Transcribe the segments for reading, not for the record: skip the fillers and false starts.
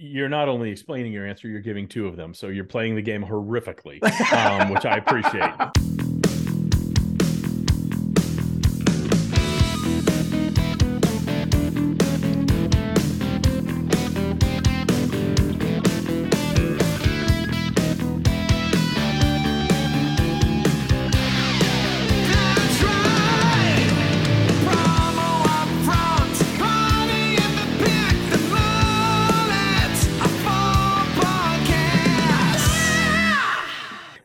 you're not only explaining your answer, you're giving two of them. So you're playing the game horrifically, which I appreciate.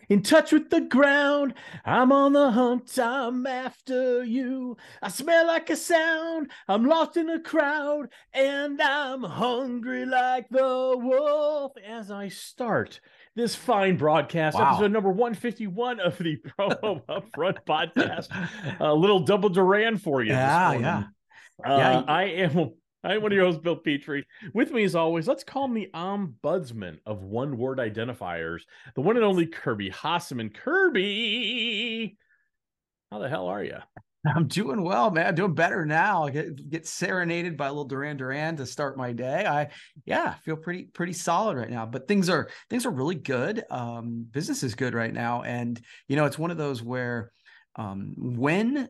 In touch with the ground, I'm on the hunt, I'm after you. I smell like a sound, I'm lost in a crowd, and I'm hungry like the wolf. As I start this fine broadcast, episode number 151 of the Promo Upfront podcast, a little double Duran for you. I am one of your hosts, Bill Petrie. With me, as always, let's call him the ombudsman of one-word identifiers, the one and only Kirby Hasseman. Kirby, how the hell are you? I'm doing well, man. I'm doing better now. I get serenaded by a little Duran Duran to start my day. I feel pretty solid right now. But things are really good. Business is good right now, and you know it's one of those where when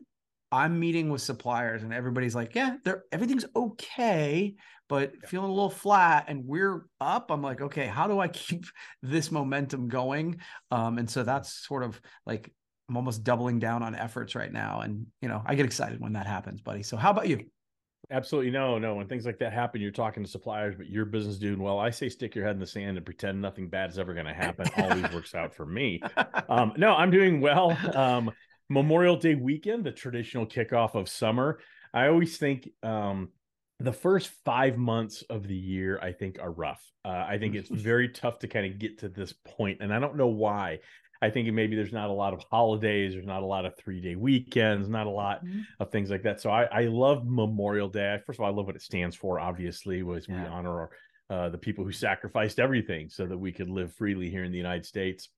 I'm meeting with suppliers and everybody's like, yeah, everything's okay, but feeling a little flat, and we're up. I'm like, okay, how do I keep this momentum going? And so that's sort of like, I'm almost doubling down on efforts right now. And, you know, I get excited when that happens, buddy. So how about you? Absolutely. No. When things like that happen, you're talking to suppliers, but your business doing well. I say stick your head in the sand and pretend nothing bad is ever going to happen. Always works out for me. No, I'm doing well. Memorial Day weekend, the traditional kickoff of summer. I always think the first 5 months of the year, I think, are rough. I think it's very tough to kind of get to this point, and I don't know why. I think maybe there's not a lot of holidays, there's not a lot of three-day weekends, not a lot of things like that. So I love Memorial Day. First of all, I love what it stands for, obviously, we honor the people who sacrificed everything so that we could live freely here in the United States.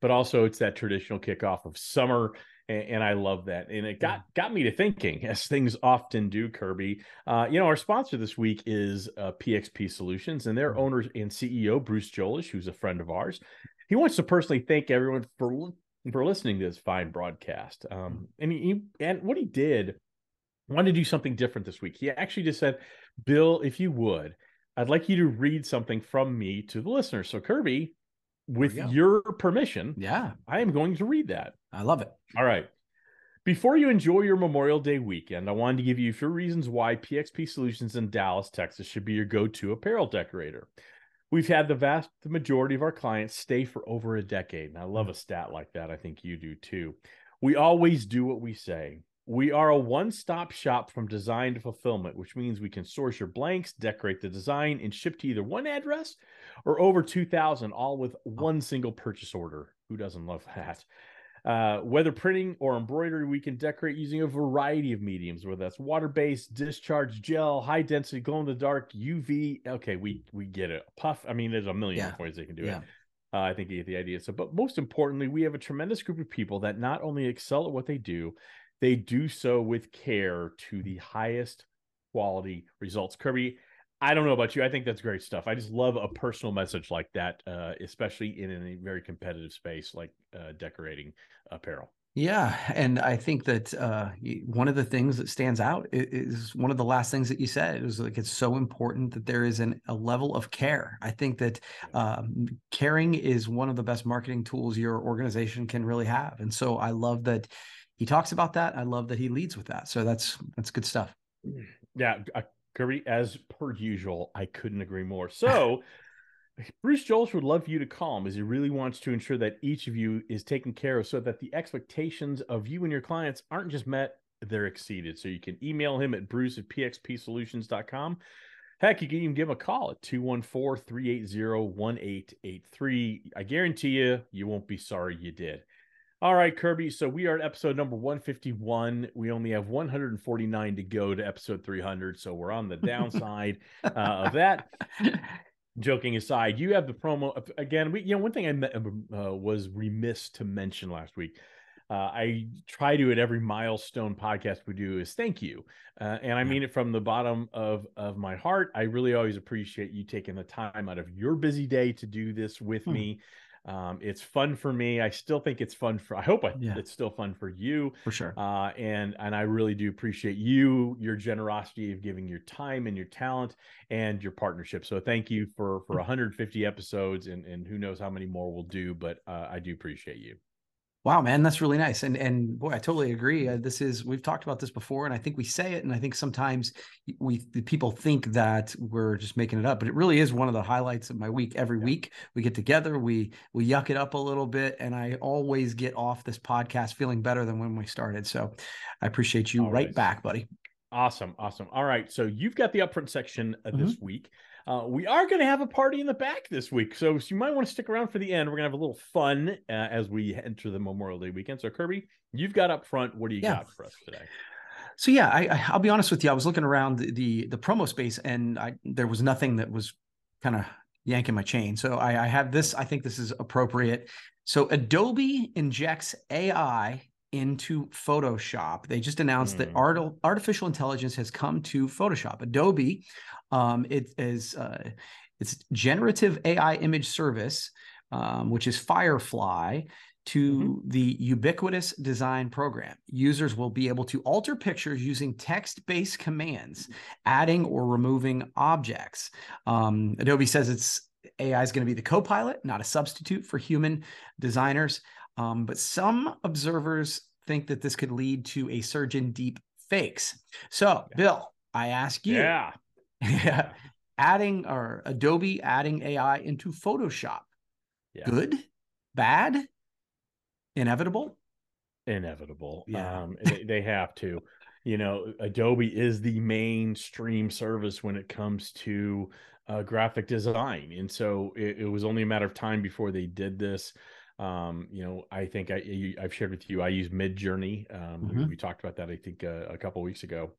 But also it's that traditional kickoff of summer, and I love that. And it got me to thinking, as things often do, Kirby. Our sponsor this week is PXP Solutions, and their owner and CEO, Bruce Jolesch, who's a friend of ours. He wants to personally thank everyone for listening to this fine broadcast. And what he did, wanted to do something different this week. He actually just said, Bill, if you would, I'd like you to read something from me to the listeners. So Kirby, with your permission, I am going to read that. I love it. All right. Before you enjoy your Memorial Day weekend, I wanted to give you a few reasons why PXP Solutions in Dallas, Texas should be your go-to apparel decorator. We've had the vast majority of our clients stay for over a decade, and I love a stat like that. I think you do too. We always do what we say. We are a one-stop shop from design to fulfillment, which means we can source your blanks, decorate the design, and ship to either one address or over 2,000, all with one single purchase order. Who doesn't love that? Whether printing or embroidery, we can decorate using a variety of mediums, whether that's water-based, discharge, gel, high-density, glow-in-the-dark, UV. Okay, we get it. Puff. I mean, there's a million ways they can do it. I think you get the idea. So, but most importantly, we have a tremendous group of people that not only excel at what they do, they do so with care to the highest quality results. Kirby, I don't know about you. I think that's great stuff. I just love a personal message like that, especially in a very competitive space like decorating apparel. Yeah. And I think that one of the things that stands out is one of the last things that you said. It was like, it's so important that there is a level of care. I think that caring is one of the best marketing tools your organization can really have. And so I love that he talks about that. I love that he leads with that. So that's good stuff. Yeah. Kirby, as per usual, I couldn't agree more. So Bruce Jolesch would love for you to call him, as he really wants to ensure that each of you is taken care of so that the expectations of you and your clients aren't just met, they're exceeded. So you can email him at bruce@pxpsolutions.com. Heck, you can even give him a call at 214-380-1883. I guarantee you won't be sorry you did. All right, Kirby, so we are at episode number 151. We only have 149 to go to episode 300, so we're on the downside of that. Joking aside, you have the promo. Again, one thing I was remiss to mention last week. I try to, at every milestone podcast we do, is thank you. And I mean it from the bottom of my heart. I really always appreciate you taking the time out of your busy day to do this with me. It's fun for me. I still think it's fun for, it's still fun for you. For sure. And I really do appreciate you, your generosity of giving your time and your talent and your partnership. So thank you for 150 episodes and who knows how many more we'll do, but I do appreciate you. Wow, man, that's really nice. And boy, I totally agree. We've talked about this before, and I think we say it, and I think sometimes the people think that we're just making it up, but it really is one of the highlights of my week. Every week we get together, we yuck it up a little bit, and I always get off this podcast feeling better than when we started. So I appreciate you right back, buddy. Awesome. All right. So you've got the upfront section this week. We are going to have a party in the back this week, so you might want to stick around for the end. We're going to have a little fun as we enter the Memorial Day weekend. So, Kirby, you've got up front. What do you got for us today? So, I'll be honest with you. I was looking around the promo space, and there was nothing that was kind of yanking my chain. So I have this. I think this is appropriate. So Adobe injects AI into Photoshop. They just announced that artificial intelligence has come to Photoshop. Adobe, it's generative AI image service, which is Firefly, to the ubiquitous design program. Users will be able to alter pictures using text-based commands, adding or removing objects. Adobe says AI is going to be the co-pilot, not a substitute for human designers. But some observers think that this could lead to a surge in deep fakes. So, Bill, I ask you, Adobe adding AI into Photoshop, good, bad, inevitable? Inevitable. Yeah. They have to. Adobe is the mainstream service when it comes to graphic design. And so it was only a matter of time before they did this. I think I've shared with you, I use Midjourney. We talked about that, I think a couple of weeks ago.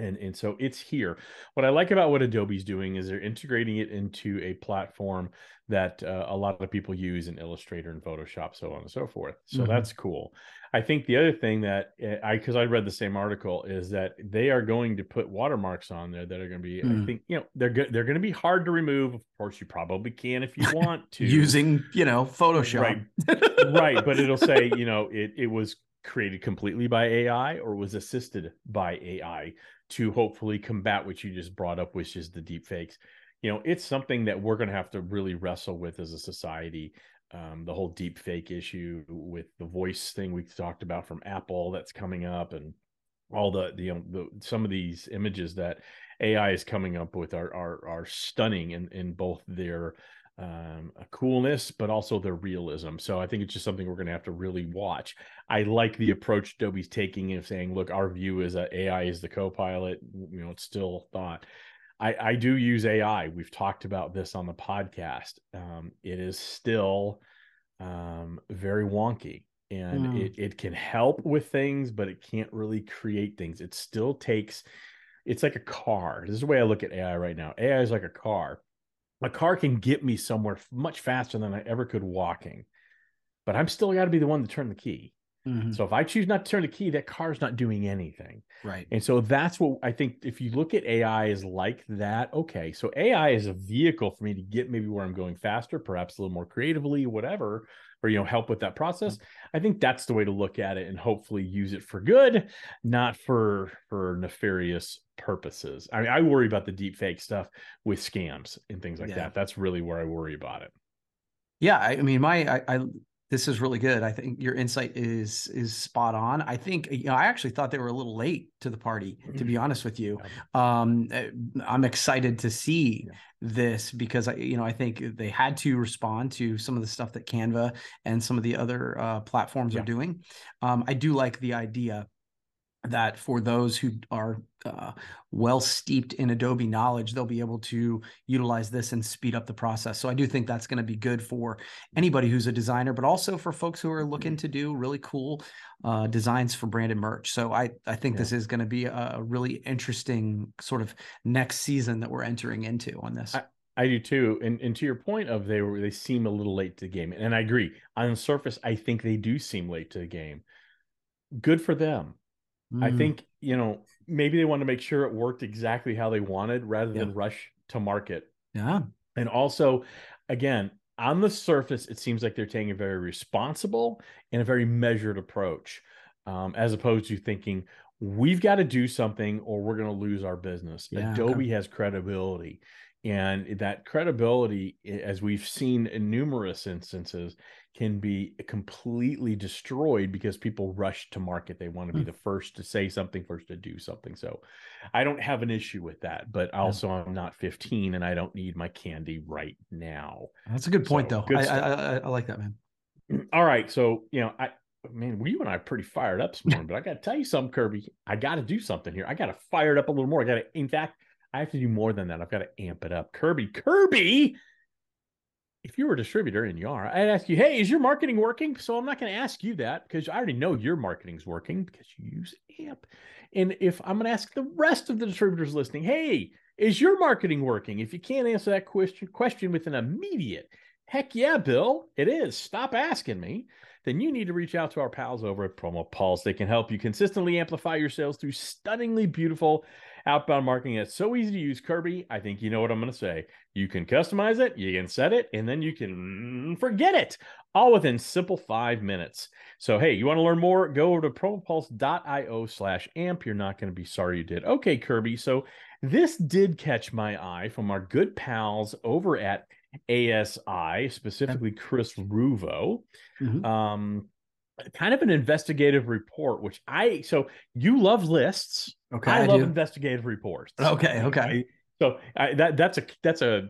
And so it's here. What I like about what Adobe's doing is they're integrating it into a platform that a lot of people use in Illustrator and Photoshop, so on and so forth. So that's cool. I think the other thing that because I read the same article, is that they are going to put watermarks on there that are going to be, I think, they're going to be hard to remove. Of course, you probably can if you want to. Using, Photoshop. Right. But it'll say, it was created completely by AI or was assisted by AI to hopefully combat what you just brought up, which is the deep fakes. It's something that we're going to have to really wrestle with as a society. The whole deep fake issue with the voice thing we talked about from Apple that's coming up, and all some of these images that AI is coming up with are stunning in both their coolness, but also their realism. So I think it's just something we're going to have to really watch. I like the approach Adobe's taking of saying, look, our view is that AI is the co-pilot. It's still thought. I do use AI. We've talked about this on the podcast. It is still very wonky, and it can help with things, but it can't really create things. It still takes, it's like a car. This is the way I look at AI right now. AI is like a car. A car can get me somewhere much faster than I ever could walking, but I'm still got to be the one to turn the key. So if I choose not to turn the key, that car's not doing anything. Right. And so that's what I think, if you look at AI is like that. Okay. So AI is a vehicle for me to get maybe where I'm going faster, perhaps a little more creatively, whatever, or, help with that process. I think that's the way to look at it, and hopefully use it for good, not for nefarious purposes. I mean, I worry about the deep fake stuff with scams and things like that. That's really where I worry about it. Yeah. I mean, this is really good. I think your insight is spot on. I think, I actually thought they were a little late to the party, to be honest with you. I'm excited to see this, because I think they had to respond to some of the stuff that Canva and some of the other platforms are doing. I do like the idea that for those who are well steeped in Adobe knowledge, they'll be able to utilize this and speed up the process. So I do think that's going to be good for anybody who's a designer, but also for folks who are looking to do really cool designs for branded merch. So I think this is going to be a really interesting sort of next season that we're entering into on this. I do too. And to your point of they seem a little late to the game. And I agree. On the surface, I think they do seem late to the game. good for them. I think, you know, maybe they want to make sure it worked exactly how they wanted rather than rush to market. Yeah. And also, again, on the surface, it seems like they're taking a very responsible and a very measured approach, as opposed to thinking, we've got to do something or we're going to lose our business. Yeah, Adobe has credibility. And that credibility, as we've seen in numerous instances, can be completely destroyed because people rush to market. They want to be the first to say something, first to do something. So I don't have an issue with that, but also I'm not 15 and I don't need my candy right now. That's a good point, though. Good I like that, man. All right. So, you know, man, you and I are pretty fired up this morning, but I got to tell you something, Kirby. I got to do something here. I got to fire it up a little more. In fact, I have to do more than that. I've got to amp it up. Kirby, if you were a distributor, and you are, I'd ask you, hey, is your marketing working? So I'm not going to ask you that because I already know your marketing's working because you use AMP. And if I'm going to ask the rest of the distributors listening, hey, is your marketing working? If you can't answer that question with an immediate, heck yeah, Bill, it is, stop asking me, then you need to reach out to our pals over at Promo Pulse. They can help you consistently amplify your sales through stunningly beautiful outbound marketing that's so easy to use. Kirby, I think you know what I'm going to say. You can customize it, you can set it, and then you can forget it, all within simple 5 minutes. So, hey, you want to learn more? Go over to promopulse.io/amp. You're not going to be sorry you did. Okay, Kirby, so this did catch my eye from our good pals over at ASI, specifically Chris Ruvo. Kind of an investigative report, which so you love lists. Okay. I love investigative reports. Okay. Okay. So that's a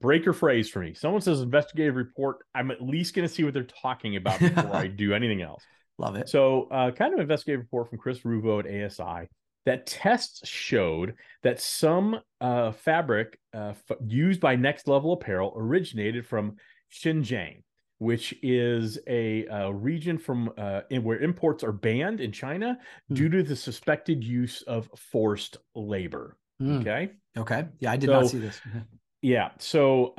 breaker phrase for me. Someone says investigative report, I'm at least going to see what they're talking about before I do anything else. Love it. So kind of investigative report from Chris Ruvo at ASI that tests showed that some fabric used by Next Level Apparel originated from Xinjiang, which is a region from where imports are banned in China due to the suspected use of forced labor. Okay. Okay. Yeah, I did not see this. Yeah. So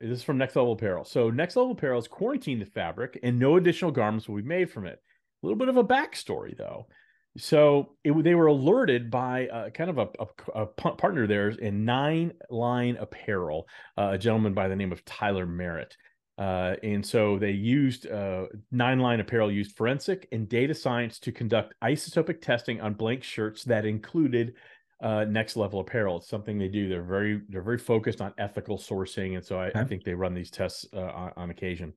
this is from Next Level Apparel. So Next Level Apparel has quarantined the fabric and no additional garments will be made from it. A little bit of a backstory, though. So they were alerted by kind of a partner of theirs in Nine Line Apparel, a gentleman by the name of Tyler Merritt. And so they used Nine Line Apparel used forensic and data science to conduct isotopic testing on blank shirts that included Next Level Apparel. It's something they do. They're very focused on ethical sourcing, and so I think they run these tests on occasion.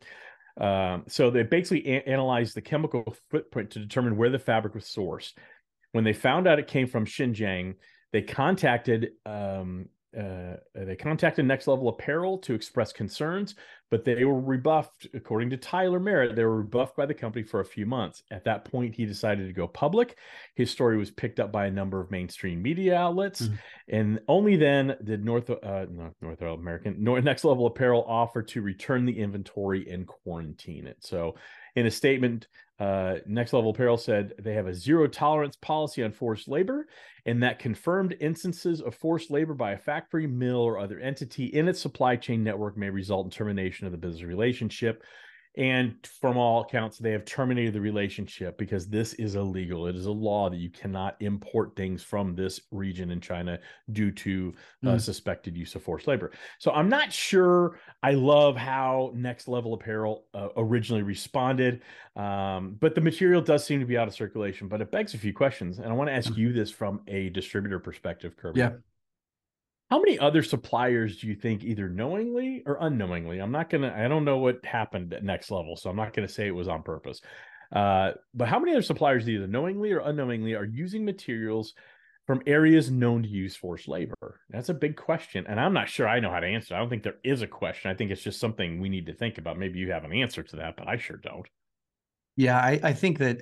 So they basically analyzed the chemical footprint to determine where the fabric was sourced. When they found out it came from Xinjiang, they contacted Next Level Apparel to express concerns, but they were rebuffed. According to Tyler Merritt, they were rebuffed by the company for a few months. At that point, he decided to go public. His story was picked up by a number of mainstream media outlets, and only then did Next Level Apparel offer to return the inventory and quarantine it. So in a statement, Next Level Apparel said they have a zero tolerance policy on forced labor, and that confirmed instances of forced labor by a factory, mill, or other entity in its supply chain network may result in termination of the business relationship. And from all accounts, they have terminated the relationship because this is illegal. It is a law that you cannot import things from this region in China due to suspected use of forced labor. So I'm not sure I love how Next Level Apparel originally responded, but the material does seem to be out of circulation, but it begs a few questions. And I want to ask you this from a distributor perspective, Kirby. Yeah. How many other suppliers do you think, either knowingly or unknowingly, I don't know what happened at Next Level, so I'm not going to say it was on purpose, but how many other suppliers, either knowingly or unknowingly, are using materials from areas known to use forced labor? That's a big question, and I'm not sure I know how to answer. I don't think there is a question. I think it's just something we need to think about. Maybe you have an answer to that, but I sure don't. Yeah, I think that,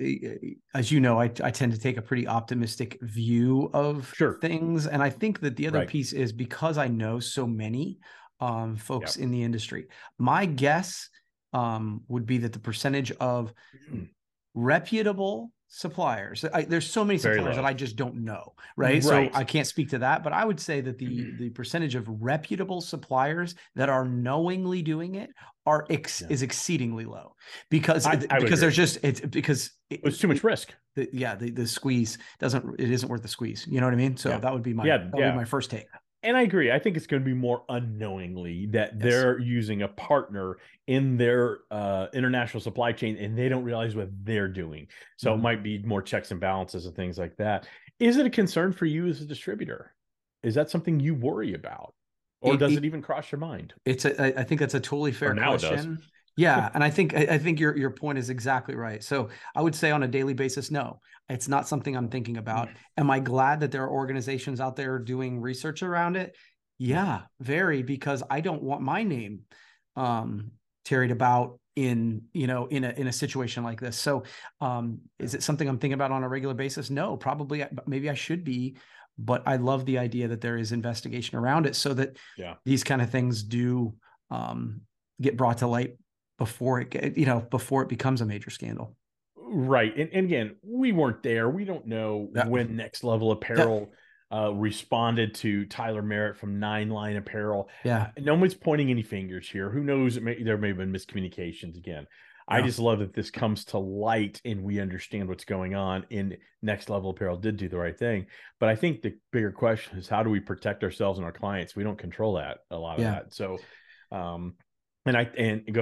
as you know, I tend to take a pretty optimistic view of things. And I think that the other piece is because I know so many folks in the industry, my guess would be that the percentage of reputable suppliers. There's so many suppliers that I just don't know, right? So I can't speak to that, but I would say that the percentage of reputable suppliers that are knowingly doing it are is exceedingly low, because it's too much risk. The squeeze isn't worth the squeeze. You know what I mean? So that would be my be my first take. And I agree. I think it's going to be more unknowingly that they're using a partner in their international supply chain, and they don't realize what they're doing. So it might be more checks and balances and things like that. Is it a concern for you as a distributor? Is that something you worry about? Or does it even cross your mind? I think that's a totally fair question. Yeah. And I think your point is exactly right. So I would say on a daily basis, no, it's not something I'm thinking about. Am I glad that there are organizations out there doing research around it? Yeah, very, because I don't want my name tarried about in a situation like this. So is it something I'm thinking about on a regular basis? No, probably. Maybe I should be. But I love the idea that there is investigation around it so that these kind of things do get brought to light before it becomes a major scandal. Right. And again, we weren't there. We don't know when Next Level Apparel responded to Tyler Merritt from Nine Line Apparel. Yeah. No one's pointing any fingers here. Who knows? There may have been miscommunications again. Yeah. I just love that this comes to light and we understand what's going on, and Next Level Apparel did do the right thing. But I think the bigger question is, how do we protect ourselves and our clients? We don't control that, a lot of that. So, go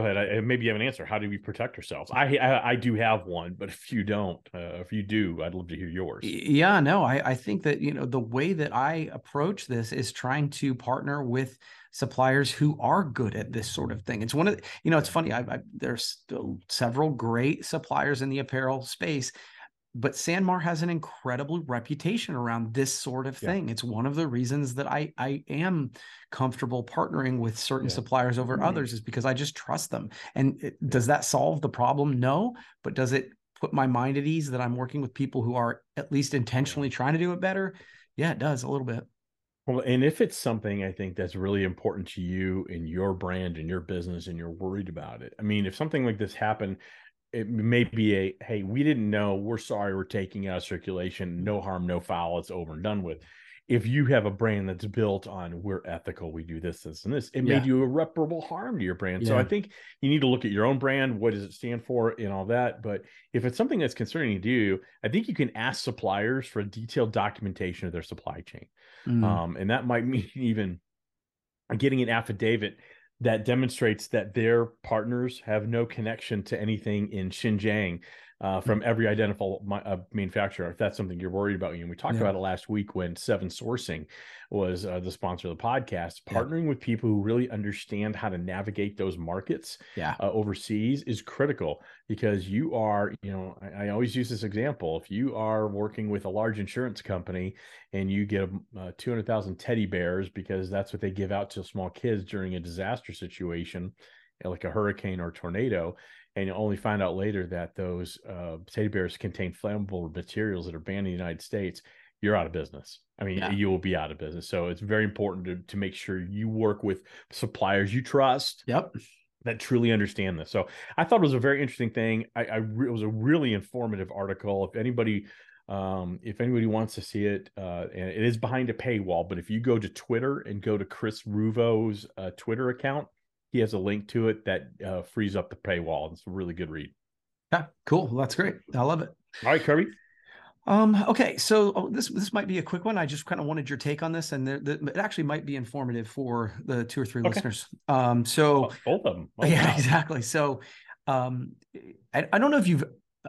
ahead. Maybe you have an answer. How do we protect ourselves? I do have one, but if you don't, if you do, I'd love to hear yours. Yeah, no, I think that, the way that I approach this is trying to partner with suppliers who are good at this sort of thing. It's one of the, it's funny. There's several great suppliers in the apparel space, but Sanmar has an incredible reputation around this sort of thing. It's one of the reasons that I am comfortable partnering with certain suppliers over others, is because I just trust them. And does that solve the problem? No, but does it put my mind at ease that I'm working with people who are at least intentionally trying to do it better? Yeah, it does a little bit. Well, and if it's something I think that's really important to you and your brand and your business, and you're worried about it, I mean, if something like this happened, it may be hey, we didn't know, we're sorry, we're taking out of circulation, no harm, no foul, it's over and done with. If you have a brand that's built on we're ethical, we do this, this, and this, it may do irreparable harm to your brand. Yeah. So I think you need to look at your own brand. What does it stand for and all that? But if it's something that's concerning to you, I think you can ask suppliers for detailed documentation of their supply chain. And that might mean even getting an affidavit that demonstrates that their partners have no connection to anything in Xinjiang from every identifiable manufacturer. If that's something you're worried about, and we talked about it last week when Seven Sourcing was the sponsor of the podcast, partnering with people who really understand how to navigate those markets overseas is critical, because you are, I always use this example. If you are working with a large insurance company and you get 200,000 teddy bears because that's what they give out to small kids during a disaster situation, like a hurricane or a tornado, and you'll only find out later that those teddy bears contain flammable materials that are banned in the United States, you're out of business. I mean, you will be out of business. So it's very important to make sure you work with suppliers you trust that truly understand this. So I thought it was a very interesting thing. It was a really informative article. If anybody wants to see it, and it is behind a paywall, but if you go to Twitter and go to Chris Ruvo's Twitter account, he has a link to it that frees up the paywall. It's a really good read. Yeah, cool. That's great. I love it. All right, Kirby. Okay, so this might be a quick one. I just kind of wanted your take on this, and it actually might be informative for the 2 or 3 listeners. Both of them. Oh, yeah, wow. Exactly. So I don't know if you've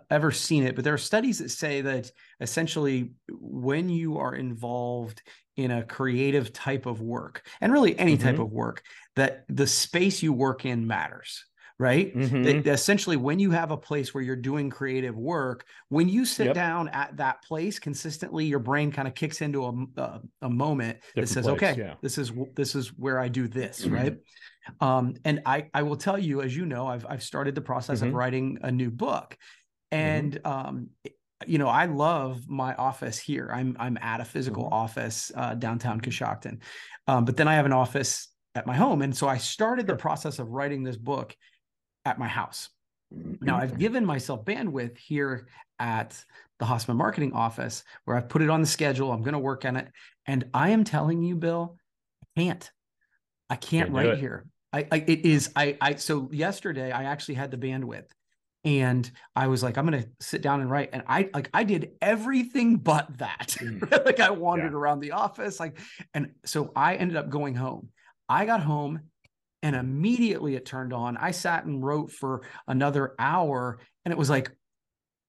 ever seen it, but there are studies that say that essentially when you are involved in a creative type of work, and really any type of work, that the space you work in matters, right? That essentially when you have a place where you're doing creative work, when you sit down at that place consistently, your brain kind of kicks into a moment that says, this is where I do this, right? And I will tell you, as you know, I've started the process of writing a new book. And, I love my office here. I'm at a physical office downtown Coshocton, but then I have an office at my home. And so I started the process of writing this book at my house. Now, I've given myself bandwidth here at the Hasseman Marketing office where I've put it on the schedule. I'm going to work on it. And I am telling you, Bill, I can't write here. So yesterday I actually had the bandwidth and I was like, I'm going to sit down and write. And I did everything but that. Like I wandered around the office. And so I ended up going home. I got home and immediately it turned on. I sat and wrote for another hour and it was like,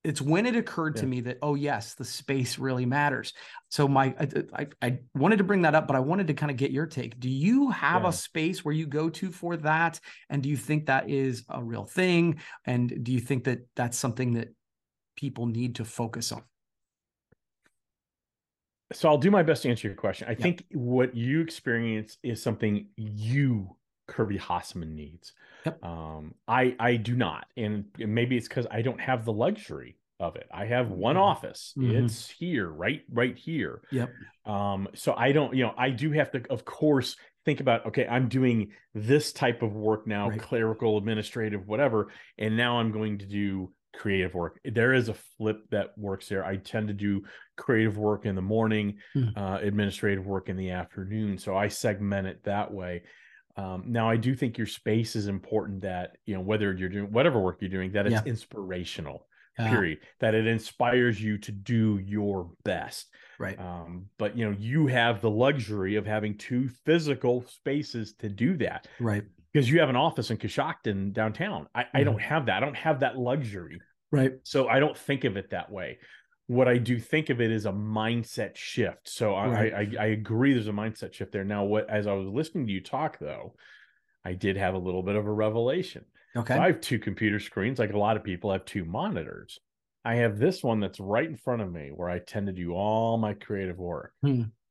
it's when it occurred to me that, oh yes, the space really matters. So I wanted to bring that up, but I wanted to kind of get your take. Do you have a space where you go to for that? And do you think that is a real thing? And do you think that that's something that people need to focus on? So I'll do my best to answer your question. I think what you experience is something you, Kirby Hasseman, needs. I do not. And maybe it's because I don't have the luxury of it. I have one office. It's here, right here. So I don't, I do have to, of course, think about, okay, I'm doing this type of work now, clerical, administrative, whatever. And now I'm going to do creative work. There is a flip that works there. I tend to do creative work in the morning, administrative work in the afternoon. So I segment it that way. Now, I do think your space is important, that, whether you're doing whatever work you're doing, that it's inspirational, period, that it inspires you to do your best. But, you have the luxury of having two physical spaces to do that. Because you have an office in Coshocton downtown. I don't have that. I don't have that luxury. So I don't think of it that way. What I do think of it is a mindset shift. So I agree there's a mindset shift there. Now, as I was listening to you talk, though, I did have a little bit of a revelation. So I have two computer screens. Like a lot of people have two monitors. I have this one that's right in front of me where I tend to do all my creative work.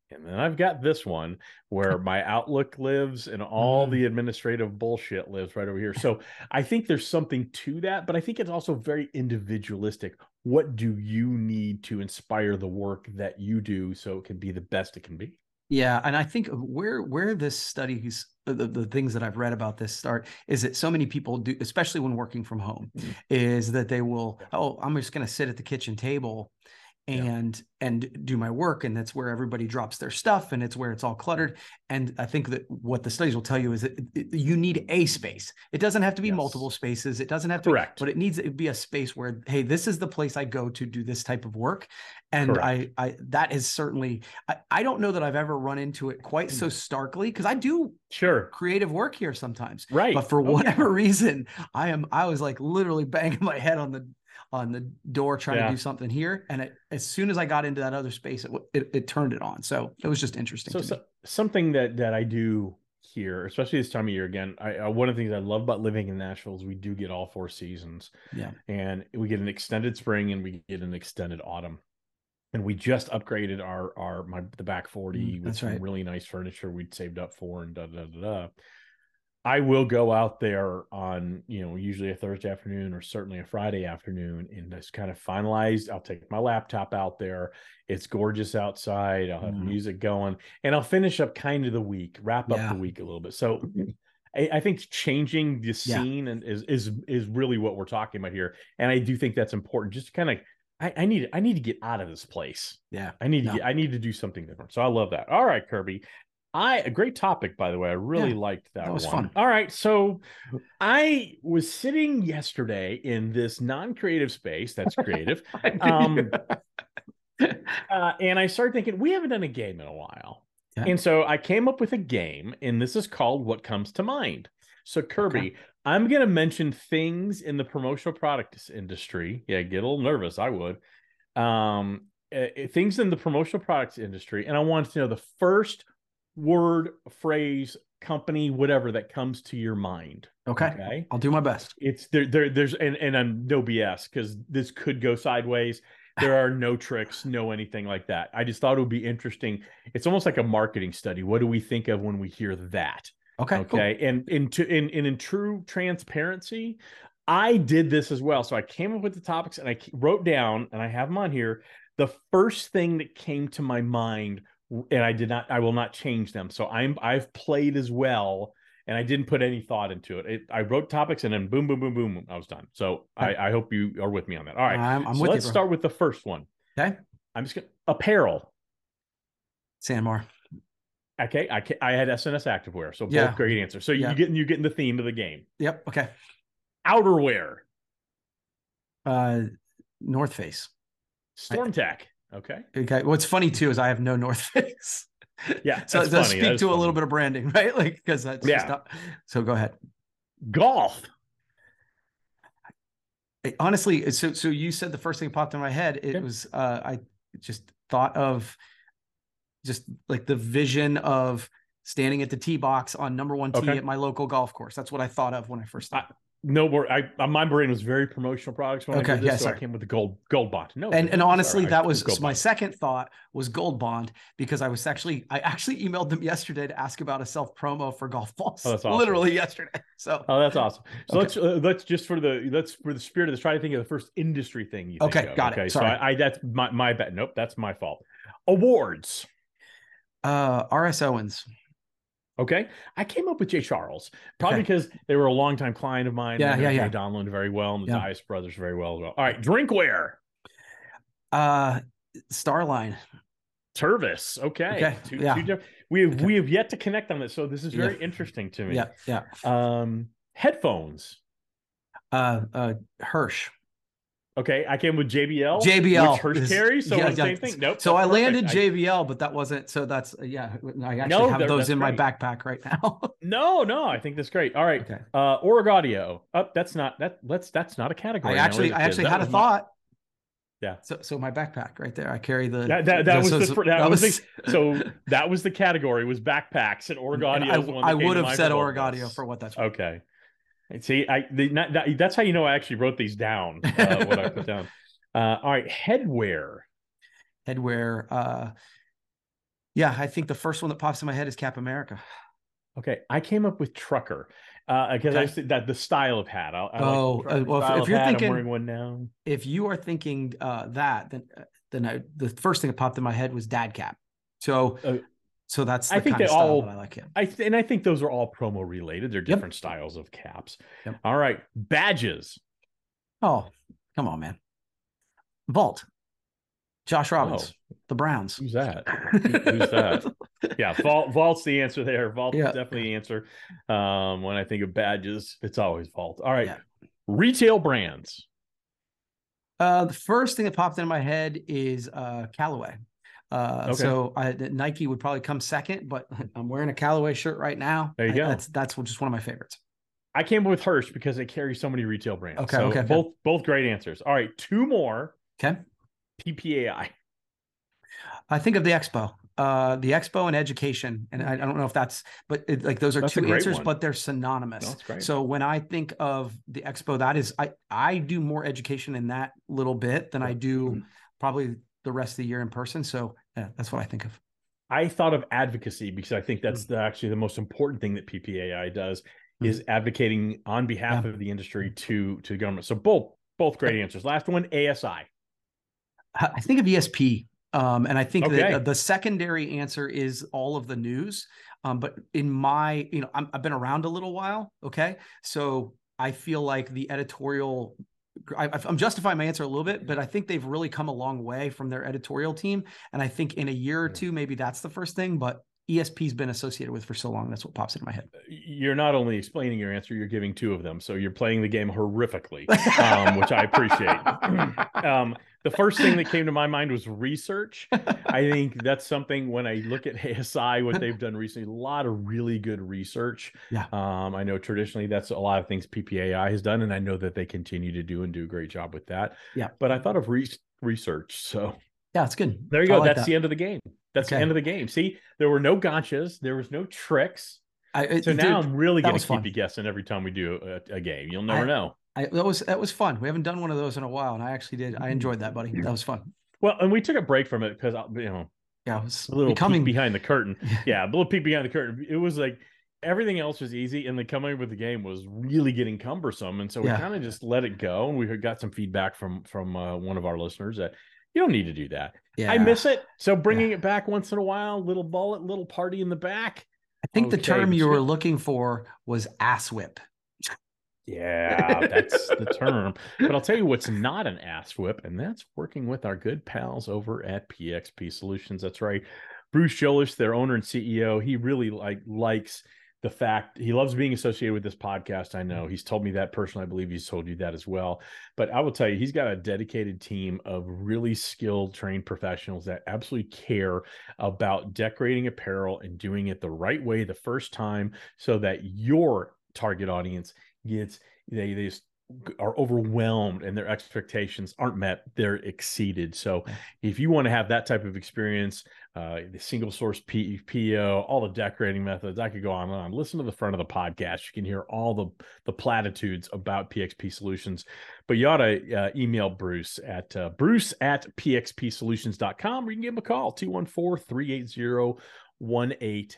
And then I've got this one where my Outlook lives and all the administrative bullshit lives right over here. So I think there's something to that, but I think it's also very individualistic. What do you need to inspire the work that you do so it can be the best it can be? Yeah, and I think where this study, the things that I've read about this start, is that so many people do, especially when working from home, is that they will, oh, I'm just going to sit at the kitchen table and do my work. And that's where everybody drops their stuff and it's where it's all cluttered. And I think that what the studies will tell you is that you need a space. It doesn't have to be multiple spaces. It doesn't have to be, but it needs to be a space where, hey, this is the place I go to do this type of work. And I that is certainly, I don't know that I've ever run into it quite so starkly, because I do creative work here sometimes. But for whatever reason, I was like literally banging my head on the door trying to do something here. And as soon as I got into that other space, it turned it on. So it was just interesting. So something that I do here, especially this time of year, again, one of the things I love about living in Nashville is we do get all four seasons. And we get an extended spring and we get an extended autumn. And we just upgraded the back 40 with some really nice furniture we'd saved up for and I will go out there on, usually a Thursday afternoon or certainly a Friday afternoon and just kind of finalize. I'll take my laptop out there. It's gorgeous outside. I'll have music going and I'll finish up kind of the week, wrap up the week a little bit. So I think changing the scene and is really what we're talking about here. And I do think that's important, just to kind of, I need to get out of this place. I need to do something different. So I love that. All right, Kirby. A great topic, by the way. I really liked that one. That was fun. All right. So I was sitting yesterday in this non-creative space that's creative. And I started thinking, we haven't done a game in a while. Yeah. And so I came up with a game, and this is called What Comes to Mind. So Kirby, I'm going to mention things in the promotional products industry. Yeah, get a little nervous. I would. Things in the promotional products industry. And I wanted to know the first word, phrase, company, whatever that comes to your mind. Okay. I'll do my best. It's there's and I'm no BS, because this could go sideways. There are no tricks, no anything like that. I just thought it would be interesting. It's almost like a marketing study. What do we think of when we hear that? Okay. Cool. And in true transparency, I did this as well. So I came up with the topics and I wrote down, and I have them on here, the first thing that came to my mind. And I will not change them. So I've played as well and I didn't put any thought into it. I wrote topics and then boom, boom, boom, boom, I was done. So I hope you are with me on that. All right. Let's start with the first one. Okay. I'm just going to apparel. Sanmar. Okay. I had SNS Activewear. So both great answers. So you're getting the theme of the game. Yep. Okay. Outerwear. North Face. StormTech. Okay. Okay. What's funny too is I have no North Face. Yeah. So it does speak to a little bit of branding, right? Like, because that's just not... So go ahead. Golf. Honestly, so you said the first thing that popped in my head. It was I just thought of just like the vision of standing at the tee box on number one tee at my local golf course. That's what I thought of when I first thought. My brain was very promotional products when I did this, I came with the gold bond. No, and honestly, that was my second thought was gold bond, because I was actually emailed them yesterday to ask about a self promo for golf balls. Oh, that's awesome. Literally yesterday. So that's awesome. So let's just for the spirit of this, try to think of the first industry thing. You think of. Got it. Sorry. So that's my bet. Nope, that's my fault. Awards. R.S. Owens. Okay. I came up with Jay Charles, probably because they were a longtime client of mine. Yeah. Donlin very well, and the Dias brothers very well as well. All right. Drinkware. Starline. Tervis. Okay. We have yet to connect on this. So this is very interesting to me. Yeah. Headphones. Hirsch. Okay, I came with JBL, which Hirsch carries, so same thing. Nope. So I landed JBL, but that wasn't. So that's I actually have those in my backpack right now. No, I think that's great. All right, okay. Origaudio. That's not that. That's not a category. I actually had a thought. Yeah. So my backpack right there. I carry the that was the category was backpacks, and Origaudio. I would have said Origaudio for what that's worth. Okay. See, that's how you know I actually wrote these down. What I put down. All right, headwear. I think the first one that pops in my head is Cap America. Okay, I came up with trucker because I said that the style of hat. I'm wearing one now. If you are thinking that, then the first thing that popped in my head was dad cap. So. So that's the kind of style that I like. Yeah. I think those are all promo related. They're different styles of caps. Yep. All right. Badges. Oh, come on, man. Vault. Josh Robbins. Oh. The Browns. Who's that? Who's that? Yeah, Vault's the answer there. Vault is definitely the answer. When I think of badges, it's always Vault. All right. Yeah. Retail brands. The first thing that popped into my head is Callaway. So Nike would probably come second, but I'm wearing a Callaway shirt right now. There you go. That's just one of my favorites. I came with Hirsch because they carry so many retail brands. Okay. So both great answers. All right. Two more. Okay. PPAI. I think of the Expo, and education. And I don't know if those are two answers, but they're synonymous. No, so when I think of the Expo, that is, I do more education in that little bit than I do probably the rest of the year in person. So that's what I think of. I thought of advocacy because I think that's actually the most important thing that PPAI does is advocating on behalf of the industry to government. So both great answers. Last one, ASI. I think of ESP. And I think that the secondary answer is all of the news. But in my, I've been around a little while. Okay. So I feel like the editorial, I'm justifying my answer a little bit, but I think they've really come a long way from their editorial team. And I think in a year or two, maybe that's the first thing, but ESP's been associated with for so long. That's what pops into my head. You're not only explaining your answer, you're giving two of them. So you're playing the game horrifically, which I appreciate. The first thing that came to my mind was research. I think that's something when I look at ASI, what they've done recently, a lot of really good research. Yeah. I know traditionally that's a lot of things PPAI has done, and I know that they continue to do and do a great job with that. Yeah. But I thought of research. So yeah, it's good. There you go. Like that's the end of the game. That's the end of the game. See, there were no gotchas. There was no tricks. I'm really going to keep you guessing every time we do a game. You'll never know. That was fun. We haven't done one of those in a while, and I actually did. I enjoyed that, buddy. That was fun. Well, and we took a break from it because it was a little peek behind the curtain. Yeah, a little peek behind the curtain. It was like everything else was easy, and the coming up with the game was really getting cumbersome, and so we kind of just let it go. And we got some feedback from one of our listeners that you don't need to do that. Yeah. I miss it. So bringing it back once in a while, little bullet, little party in the back. I think the term you were looking for was ass whip. Yeah, that's the term. But I'll tell you what's not an ass whip, and that's working with our good pals over at PXP Solutions. That's right. Bruce Jolesch, their owner and CEO, he really likes the fact he loves being associated with this podcast. I know he's told me that personally. I believe he's told you that as well. But I will tell you, he's got a dedicated team of really skilled, trained professionals that absolutely care about decorating apparel and doing it the right way the first time so that your target audience gets, they just are overwhelmed and their expectations aren't met, they're exceeded. So if you want to have that type of experience, the single source PO, all the decorating methods, I could go on and on. Listen to the front of the podcast. You can hear all the platitudes about PXP Solutions. But you ought to email Bruce at bruce@pxpsolutions.com, or you can give him a call, 214-380-1883.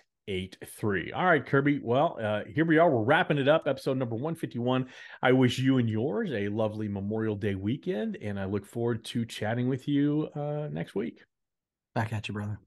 All right, Kirby. Well, here we are. We're wrapping it up. Episode number 151. I wish you and yours a lovely Memorial Day weekend, and I look forward to chatting with you next week. Back at you, brother.